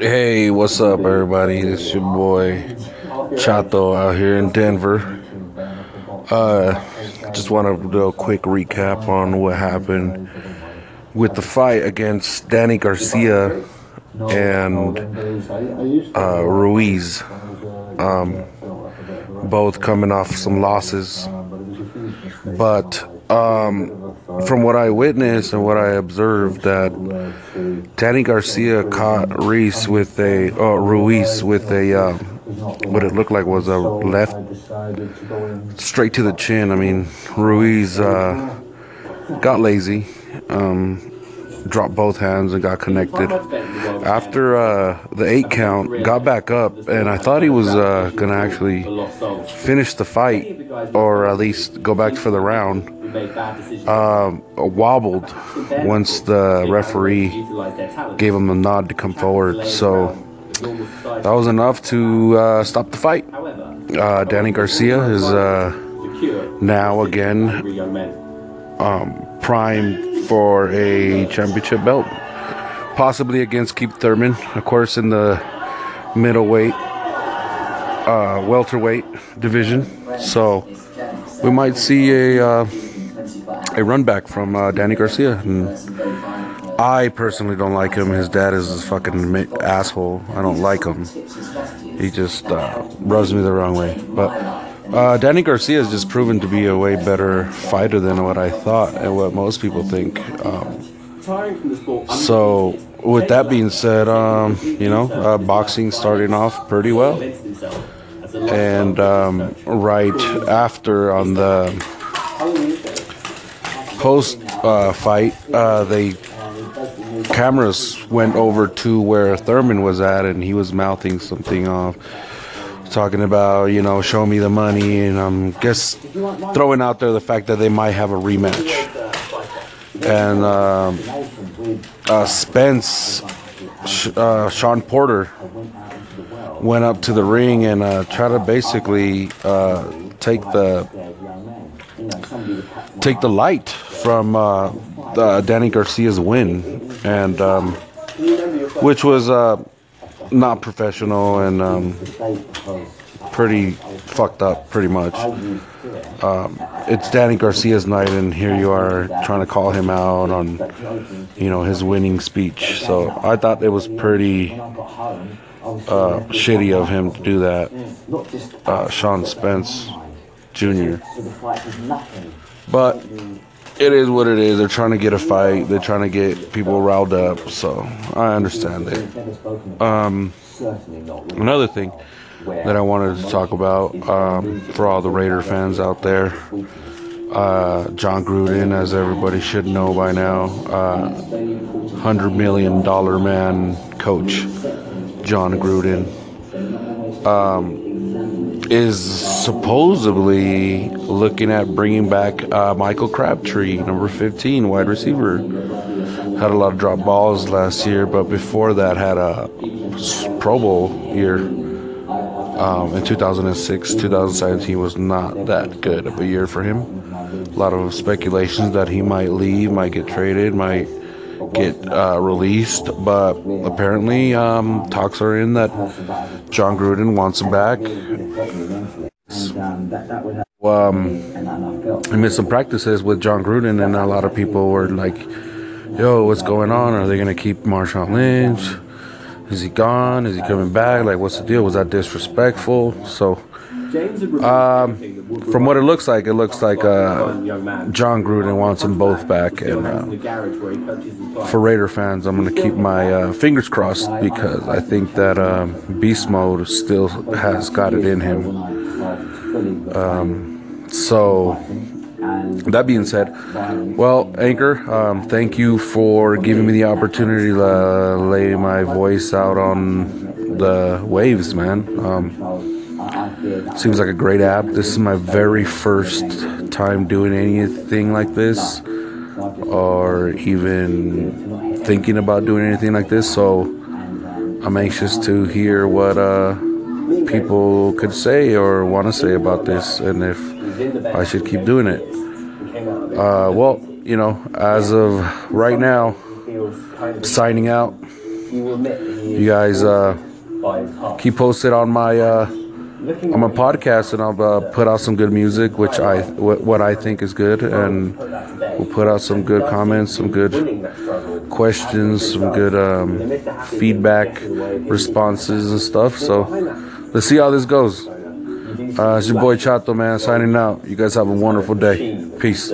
Hey, what's up, everybody? It's your boy Chato out here in Denver. Just want to do a quick recap on what happened with the fight against Danny Garcia and Ruiz. Both coming off some losses, but from what I witnessed and what I observed, that Danny Garcia caught Ruiz with a what it looked like was a left straight to the chin. I mean, Ruiz got lazy, dropped both hands and got connected. After the 8 count, got back up, and I thought he was gonna actually finish the fight or at least go back for the round. Wobbled once the referee gave him a nod to come forward, so that was enough to stop the fight. Danny Garcia is now again primed for a championship belt, possibly against Keith Thurman, of course, in the middleweight, welterweight division. So we might see a run back from Danny Garcia. And I personally don't like him. His dad is a fucking asshole. I don't like him. He just rubs me the wrong way. But Danny Garcia has just proven to be a way better fighter than what I thought and what most people think. So with that being said, boxing starting off pretty well. And right after, on the post fight, the cameras went over to where Thurman was at, and he was mouthing something off, talking about, show me the money, and I'm guess throwing out there the fact that they might have a rematch. And Spence, Sean Porter, went up to the ring and try to basically take the light from Danny Garcia's win, and which was not professional and pretty fucked up, pretty much. It's Danny Garcia's night, and here you are trying to call him out on, his winning speech. So I thought it was pretty shitty of him to do that, Shawn Spence Junior. But it is what it is. They're trying to get a fight. They're trying to get people riled up. So I understand it. Another thing that I wanted to talk about, for all the Raider fans out there, John Gruden, as everybody should know by now, $100 million man coach, John Gruden, is supposedly looking at bringing back Michael Crabtree, number 15, wide receiver. Had a lot of drop balls last year, but before that had a Pro Bowl year. In 2006, 2017 was not that good of a year for him. A lot of speculations that he might leave, might get traded, might get released, but apparently talks are in that John Gruden wants him back. I missed some practices with John Gruden, and a lot of people were like, yo, what's going on? Are they going to keep Marshawn Lynch? Is he gone? Is he coming back? Like, what's the deal? Was that disrespectful? So from what it looks like John Gruden wants them both back. And for Raider fans, I'm going to keep my fingers crossed, because I think that Beast Mode still has got it in him. So that being said, well, Anchor, thank you for giving me the opportunity to lay my voice out on the waves, man. Seems like a great app. This is my very first time doing anything like this, or even thinking about doing anything like this, so I'm anxious to hear what people could say or want to say about this, and if I should keep doing it. As of right now, signing out. you guys keep posted on my podcast, and I'll put out some good music, which I think is good, and we'll put out some good comments, some good questions, some good feedback, responses, and stuff. So let's see how this goes. It's your boy Chato, man, signing out. You guys have a wonderful day. Peace.